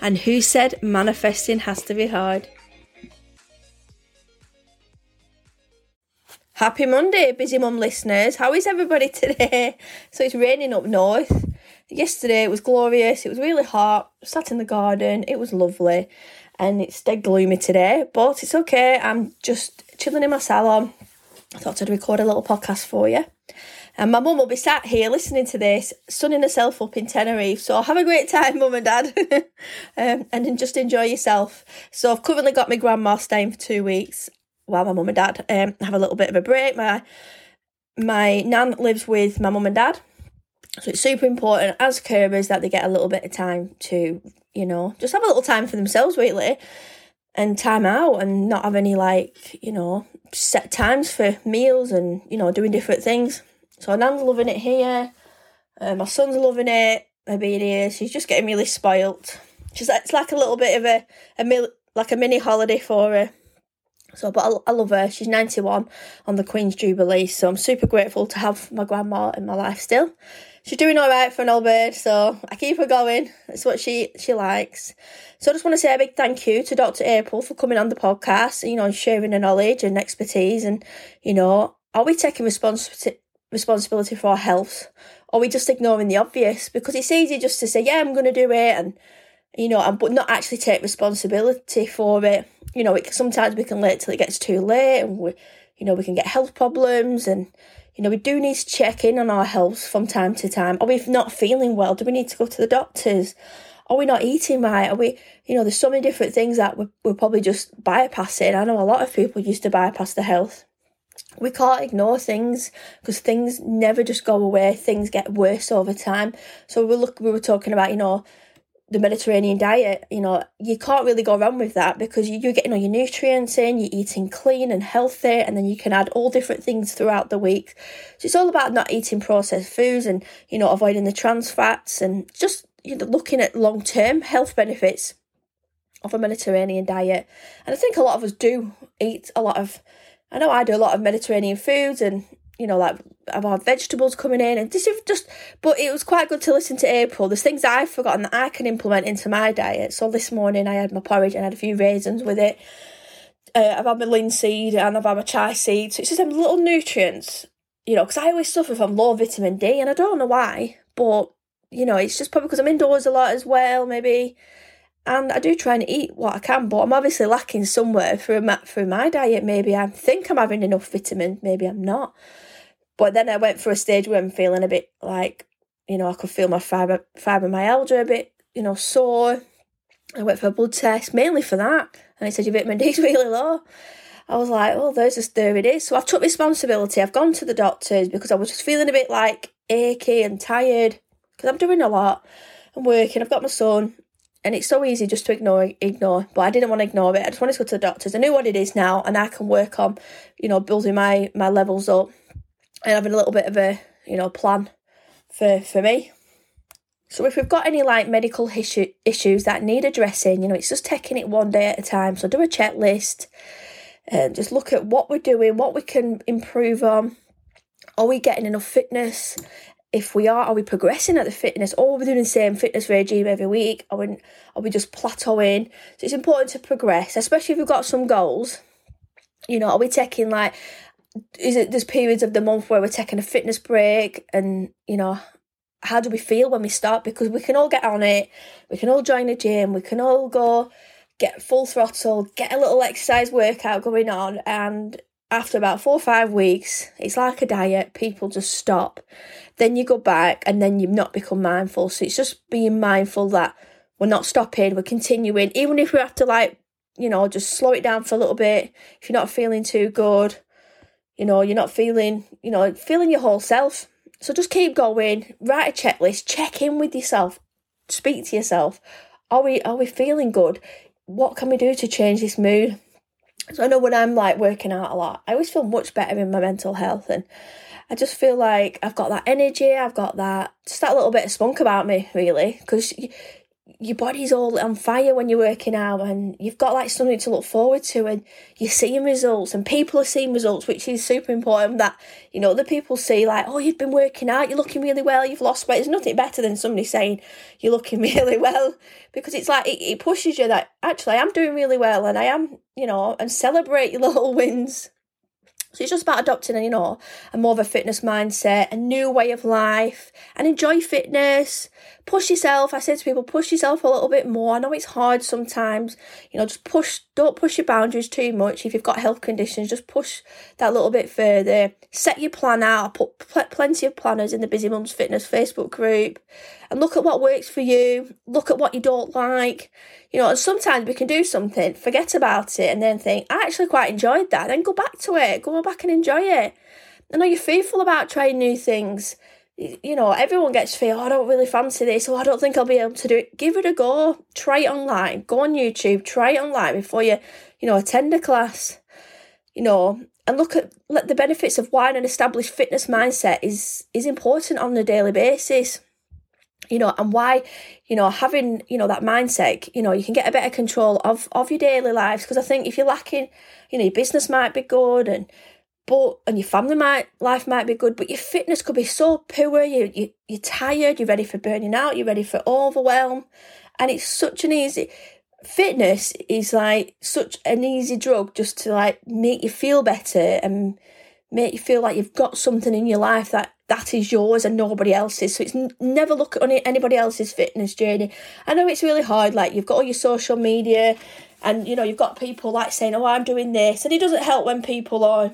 And who said manifesting has to be hard? Happy Monday, Busy Mum listeners. How is everybody today? So it's raining up north. Yesterday it was glorious. It was really hot. Sat in the garden. It was lovely. And it's dead gloomy today. But it's okay. I'm just chilling in my salon. I thought I'd record a little podcast for you. And my mum will be sat here listening to this, sunning herself up in Tenerife. So have a great time, mum and dad. And then just enjoy yourself. So I've currently got my grandma staying for 2 weeks while my mum and dad have a little bit of a break. My nan lives with my mum and dad. So it's super important as carers that they get a little bit of time to, you know, just have a little time for themselves, really. And time out and not have any, like, you know, set times for meals and, you know, doing different things. So Nan's loving it here. My son's loving it. My baby, she's just getting really spoilt. It's like a little bit of a mini holiday for her. So, but I love her. She's 91 on the Queen's Jubilee. So I'm super grateful to have my grandma in my life still. She's doing all right for an old bird, so I keep her going. It's what she likes. So I just want to say a big thank you to Dr. April for coming on the podcast, you know, and sharing her knowledge and expertise. And, you know, are we taking responsibility for our health? Or are we just ignoring the obvious? Because it's easy just to say, yeah, I'm going to do it, and, you know, but not actually take responsibility for it. You know, sometimes we can wait till it gets too late, and we can get health problems, and, you know, we do need to check in on our health from time to time. Are we not feeling well? Do we need to go to the doctors? Are we not eating right? Are we, you know, there's so many different things that we're probably just bypassing. I know a lot of people used to bypass their health. We can't ignore things because things never just go away. Things get worse over time. So we were talking about, you know, the Mediterranean diet. You know, you can't really go wrong with that because you're getting all your nutrients in, you're eating clean and healthy, and then you can add all different things throughout the week. So it's all about not eating processed foods and, you know, avoiding the trans fats and just, you know, looking at long-term health benefits of a Mediterranean diet. And I think a lot of us do eat a lot of, I know I do a lot of Mediterranean foods, and, you know, like I've had vegetables coming in and just, but it was quite good to listen to April. There's things I've forgotten that I can implement into my diet. So this morning I had my porridge and I had a few raisins with it. I've had my linseed and I've had my chia seed. So it's just them little nutrients, you know, because I always suffer from low vitamin D and I don't know why, but, you know, it's just probably because I'm indoors a lot as well, maybe. And I do try and eat what I can, but I'm obviously lacking somewhere through my diet. Maybe I think I'm having enough vitamin, maybe I'm not. But then I went for a stage where I'm feeling a bit like, you know, I could feel my fibromyalgia a bit, you know, sore. I went for a blood test, mainly for that. And it said, your vitamin D's really low. I was like, oh, there it is. So I took responsibility. I've gone to the doctors because I was just feeling a bit like achy and tired because I'm doing a lot. I'm working, I've got my son. And it's so easy just to ignore, but I didn't want to ignore it. I just wanted to go to the doctors. I knew what it is now, and I can work on, you know, building my levels up and having a little bit of a, you know, plan for me. So if we've got any, like, medical issues that need addressing, you know, it's just taking it one day at a time. So do a checklist and just look at what we're doing, what we can improve on. Are we getting enough fitness? If we are we progressing at the fitness? Or are we doing the same fitness regime every week? Are we just plateauing? So it's important to progress, especially if you've got some goals. You know, are we taking, like, there's periods of the month where we're taking a fitness break and, you know, how do we feel when we start? Because we can all get on it. We can all join the gym. We can all go get full throttle, get a little exercise workout going on, and after about 4 or 5 weeks, it's like a diet, people just stop. Then you go back and then you've not become mindful. So it's just being mindful that we're not stopping, we're continuing. Even if we have to, like, you know, just slow it down for a little bit. If you're not feeling too good, you know, you're not feeling, you know, feeling your whole self. So just keep going, write a checklist, check in with yourself, speak to yourself. Are we feeling good? what can we do to change this mood? So I know when I'm like working out a lot, I always feel much better in my mental health, and I just feel like I've got that energy, I've got that, just that little bit of spunk about me, really, because your body's all on fire when you're working out, and you've got like something to look forward to, and you're seeing results, and people are seeing results, which is super important, that, you know, the people see like, oh, you've been working out, you're looking really well, you've lost weight. There's nothing better than somebody saying you're looking really well, because it's like it pushes you that actually I'm doing really well, and I am, you know, and celebrate your little wins. So it's just about adopting, you know, a more of a fitness mindset, a new way of life, and enjoy fitness. Push yourself. I say to people, push yourself a little bit more. I know it's hard sometimes, you know, just push, don't push your boundaries too much. If you've got health conditions, just push that little bit further. Set your plan out. I put plenty of planners in the Busy Mums Fitness Facebook group, and look at what works for you. Look at what you don't like, you know, and sometimes we can do something, forget about it, and then think, I actually quite enjoyed that. Then go back to it. Go back and enjoy it. I know you're fearful about trying new things. You know, everyone gets fear, oh, I don't really fancy this, oh, I don't think I'll be able to do it. Give it a go. Try it online. Go on YouTube. Try it online before you, you know, attend a class. You know, and look at the benefits of why an established fitness mindset is important on a daily basis. You know, and why, you know, having, you know, that mindset, you know, you can get a better control of your daily lives, because I think if you're lacking, you know, your business might be good, and your family life might be good, but your fitness could be so poor, you're tired, you're ready for burning out, you're ready for overwhelm, and it's such an easy, fitness is like such an easy drug just to like make you feel better and make you feel like you've got something in your life that is yours and nobody else's. So it's never look on anybody else's fitness journey. I know it's really hard, like you've got all your social media and, you know, you've got people like saying, oh, I'm doing this. And it doesn't help when people are,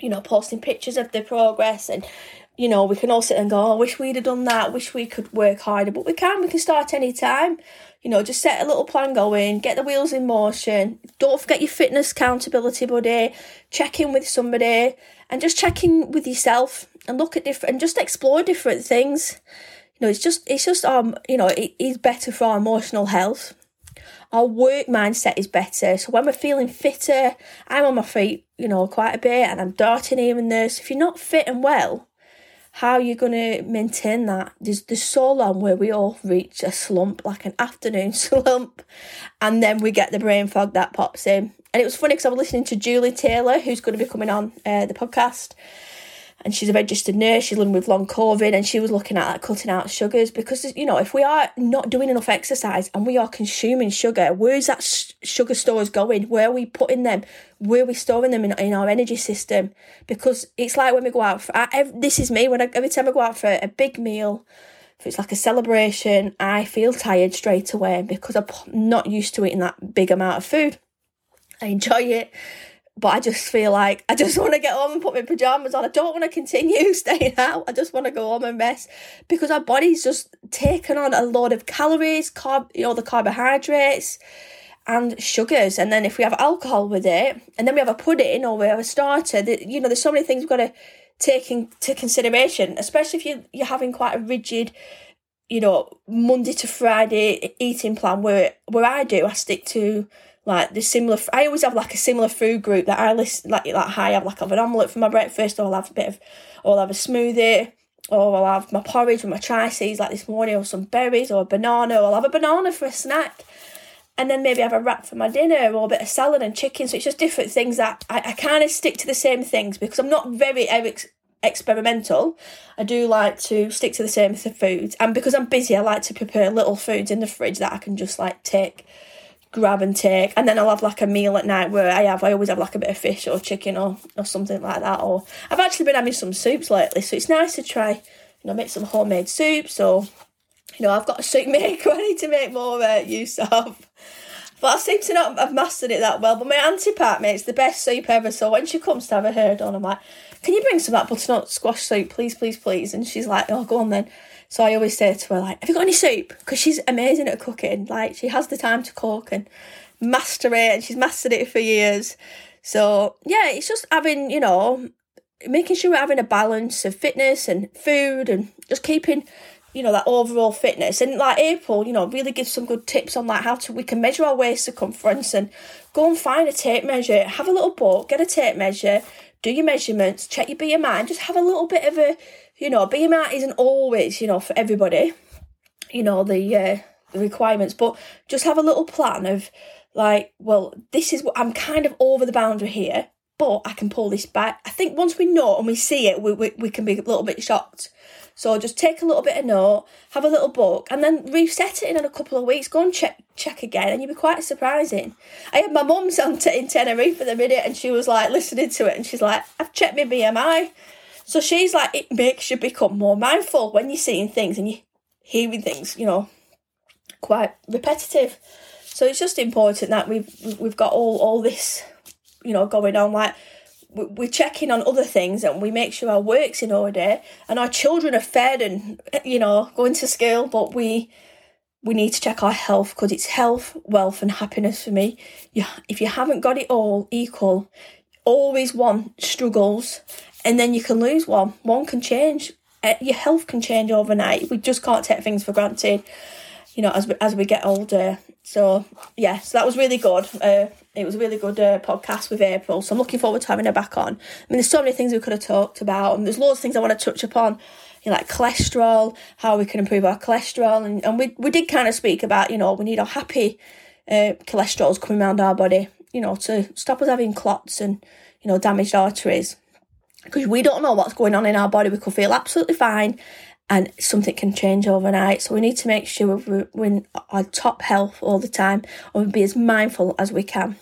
you know, posting pictures of their progress, and, you know, we can all sit and go, oh, I wish we'd have done that, wish we could work harder. But we can start any time. You know, just set a little plan going, get the wheels in motion. Don't forget your fitness accountability buddy. Check in with somebody, and just check in with yourself, and look at different, and just explore different things. You know, it's just you know, it is better for our emotional health. Our work mindset is better. So when we're feeling fitter, I'm on my feet, you know, quite a bit, and I'm darting here and there. So if you're not fit and well, how are you going to maintain that? There's so long where we all reach a slump, like an afternoon slump, and then we get the brain fog that pops in. And it was funny because I was listening to Julie Taylor, who's going to be coming on the podcast, and she's a registered nurse, she's living with long COVID, and she was looking at like, cutting out sugars, because, you know, if we are not doing enough exercise and we are consuming sugar, where is that sugar stores going? Where are we putting them? Where are we storing them in our energy system? Because it's like when we go out, this is me, every time I go out for a big meal, if it's like a celebration, I feel tired straight away because I'm not used to eating that big amount of food. I enjoy it, but I just feel like I just want to get home and put my pyjamas on. I don't want to continue staying out. I just want to go home and rest, because our body's just taken on a load of calories, you know, the carbohydrates and sugars. And then if we have alcohol with it, and then we have a pudding or we have a starter, you know, there's so many things we've got to take into consideration, especially if you're having quite a rigid, you know, Monday to Friday eating plan, where I do, I stick to, like the similar, I always have like a similar food group that I listen like I have like an omelette for my breakfast, or I'll have or I'll have a smoothie, or I'll have my porridge with my chia seeds like this morning, or some berries, or a banana, or I'll have a banana for a snack, and then maybe have a wrap for my dinner, or a bit of salad and chicken. So it's just different things that I kind of stick to the same things, because I'm not very experimental. I do like to stick to the same foods, and because I'm busy, I like to prepare little foods in the fridge that I can just like grab and take. And then I'll have like a meal at night where I always have like a bit of fish or chicken or something like that. Or I've actually been having some soups lately, so it's nice to try, you know, make some homemade soups, or, you know, I've got a soup maker I need to make more use of. But I seem to not have mastered it that well. But my auntie Pat makes the best soup ever, so when she comes to have a herd on, I'm like, can you bring some of that butternut squash soup, please, please, please? And she's like, oh, go on then. So I always say to her, like, have you got any soup? Because she's amazing at cooking. Like, she has the time to cook and master it, and she's mastered it for years. So, yeah, it's just having, you know, making sure we're having a balance of fitness and food, and just keeping you know, that overall fitness. And like April, you know, really gives some good tips on like how to, we can measure our waist circumference, and go and find a tape measure, have a little book, get a tape measure, do your measurements, check your BMI, and just have a little bit of a, you know, BMI isn't always, you know, for everybody, you know, the requirements, but just have a little plan of like, well, this is what I'm kind of over the boundary here, but I can pull this back. I think once we know and we see it, we can be a little bit shocked. So just take a little bit of note, have a little book, and then reset it in a couple of weeks. Go and check again, and you'll be quite surprising. I had my mum's in Tenerife for the minute, and she was like listening to it, and she's like, I've checked my BMI. So she's like, it makes you become more mindful when you're seeing things and you're hearing things, you know, quite repetitive. So it's just important that we've got all this, you know, going on. Like, we're checking on other things, and we make sure our work's in order and our children are fed and, you know, going to school. But we need to check our health, because it's health, wealth and happiness for me. Yeah, if you haven't got it all equal, always one struggles, and then you can lose one. One can change. Your health can change overnight. We just can't take things for granted, you know, as we get older. So, yeah, so that was really good. It was a really good podcast with April, so I'm looking forward to having her back on. I mean, there's so many things we could have talked about, and there's loads of things I want to touch upon, you know, like cholesterol, how we can improve our cholesterol, and we did kind of speak about, you know, we need our happy cholesterols coming around our body, you know, to stop us having clots and, you know, damaged arteries, because we don't know what's going on in our body. We could feel absolutely fine, and something can change overnight. So we need to make sure we're in our top health all the time, and we'll be as mindful as we can.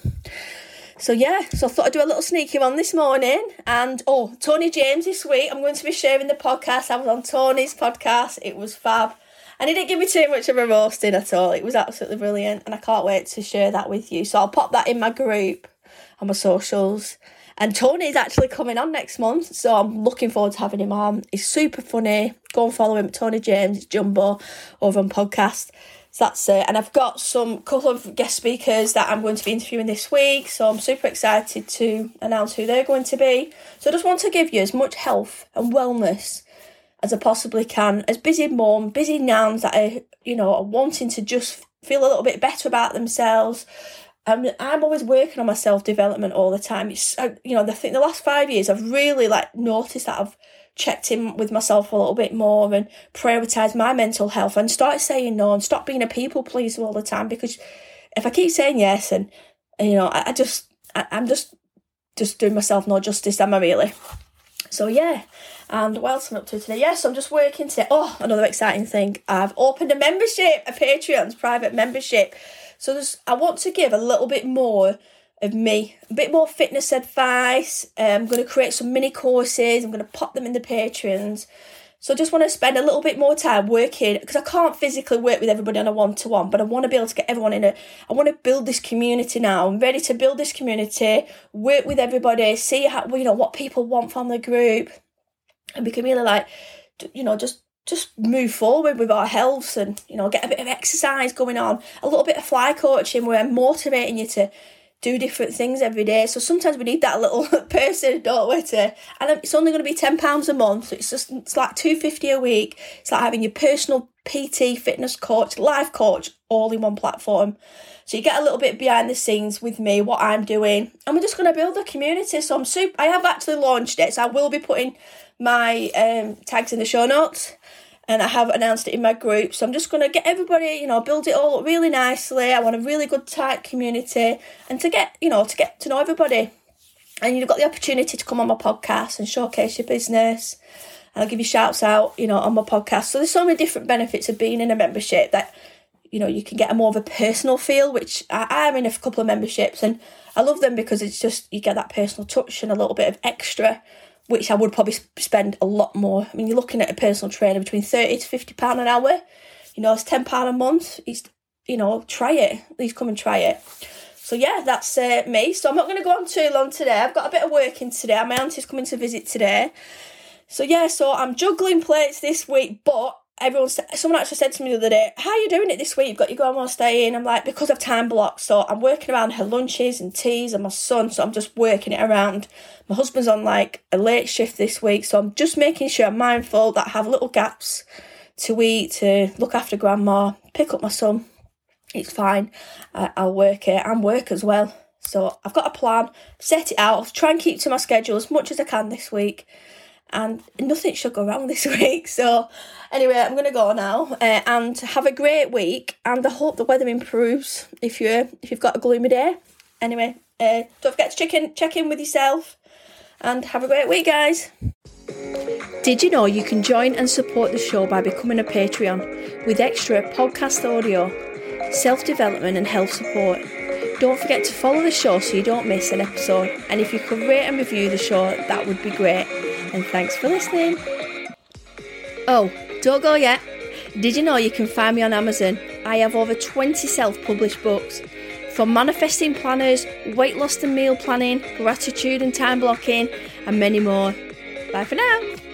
So, yeah, so I thought I'd do a little sneaky one this morning. And, oh, Tony James this week, I'm going to be sharing the podcast. I was on Tony's podcast. It was fab. And he didn't give me too much of a roasting at all. It was absolutely brilliant, and I can't wait to share that with you. So I'll pop that in my group and my socials. And Tony's actually coming on next month, so I'm looking forward to having him on. He's super funny. Go and follow him, Tony James, Jumbo, over on podcast. So that's it. And I've got some couple of guest speakers that I'm going to be interviewing this week, so I'm super excited to announce who they're going to be. So I just want to give you as much health and wellness as I possibly can. As busy mum, busy nans that are, you know, are wanting to just feel a little bit better about themselves. I'm always working on my self-development all the time. You know, the last 5 years, I've really, like, noticed that I've checked in with myself a little bit more and prioritised my mental health, and started saying no, and stopped being a people pleaser all the time, because if I keep saying yes and you know, I'm just doing myself no justice, am I really? So, yeah. And what else am I up to today? Yes, I'm just working today. Oh, another exciting thing. I've opened a membership, a Patreon's private membership. So I want to give a little bit more of me, a bit more fitness advice. I'm going to create some mini courses. I'm going to pop them in the Patreons. So I just want to spend a little bit more time working, because I can't physically work with everybody on a one-to-one, but I want to be able to get everyone I want to build this community now. I'm ready to build this community, work with everybody, see how, you know, what people want from the group. And we can really, like, you know, just move forward with our health, and, you know, get a bit of exercise going on, a little bit of fly coaching where I'm motivating you to do different things every day. So sometimes we need that little person, don't we, and it's only going to be £10 a month, so it's like £2.50 a week. It's like having your personal PT, fitness coach, life coach, all in one platform. So you get a little bit behind the scenes with me, what I'm doing, and we're just going to build a community. So I have actually launched it, so I will be putting my tags in the show notes, and I have announced it in my group. So I'm just going to get everybody, you know, build it all up really nicely. I want a really good tight community, and to get to know everybody. And you've got the opportunity to come on my podcast and showcase your business. And I'll give you shouts out, you know, on my podcast. So there's so many different benefits of being in a membership that, you know, you can get a more of a personal feel, which I'm in a couple of memberships, and I love them because it's just, you get that personal touch and a little bit of extra, which I would probably spend a lot more. I mean, you're looking at a personal trainer between £30 to £50 an hour. You know, it's £10 a month. It's, you know, try it. Please come and try it. So, yeah, that's me. So I'm not going to go on too long today. I've got a bit of work in today. My auntie's coming to visit today. So, yeah, so I'm juggling plates this week, but someone actually said to me the other day, how are you doing it this week? You've got your grandma staying. I'm like, because I've time blocked. So I'm working around her lunches and teas and my son. So I'm just working it around. My husband's on like a late shift this week. So I'm just making sure I'm mindful that I have little gaps to eat, to look after grandma, pick up my son. It's fine. I'll work it and work as well. So I've got a plan, set it out. I'll try and keep to my schedule as much as I can this week. And nothing should go wrong this week. So anyway, I'm going to go now and have a great week. And I hope the weather improves if you've got a gloomy day. Anyway, don't forget to check in with yourself and have a great week, guys. Did you know you can join and support the show by becoming a Patreon with extra podcast audio, self-development and health support? Don't forget to follow the show so you don't miss an episode. And if you could rate and review the show, that would be great. And thanks for listening. Oh, don't go yet. Did you know you can find me on Amazon? I have over 20 self-published books. From manifesting planners, weight loss and meal planning, gratitude and time blocking, and many more. Bye for now.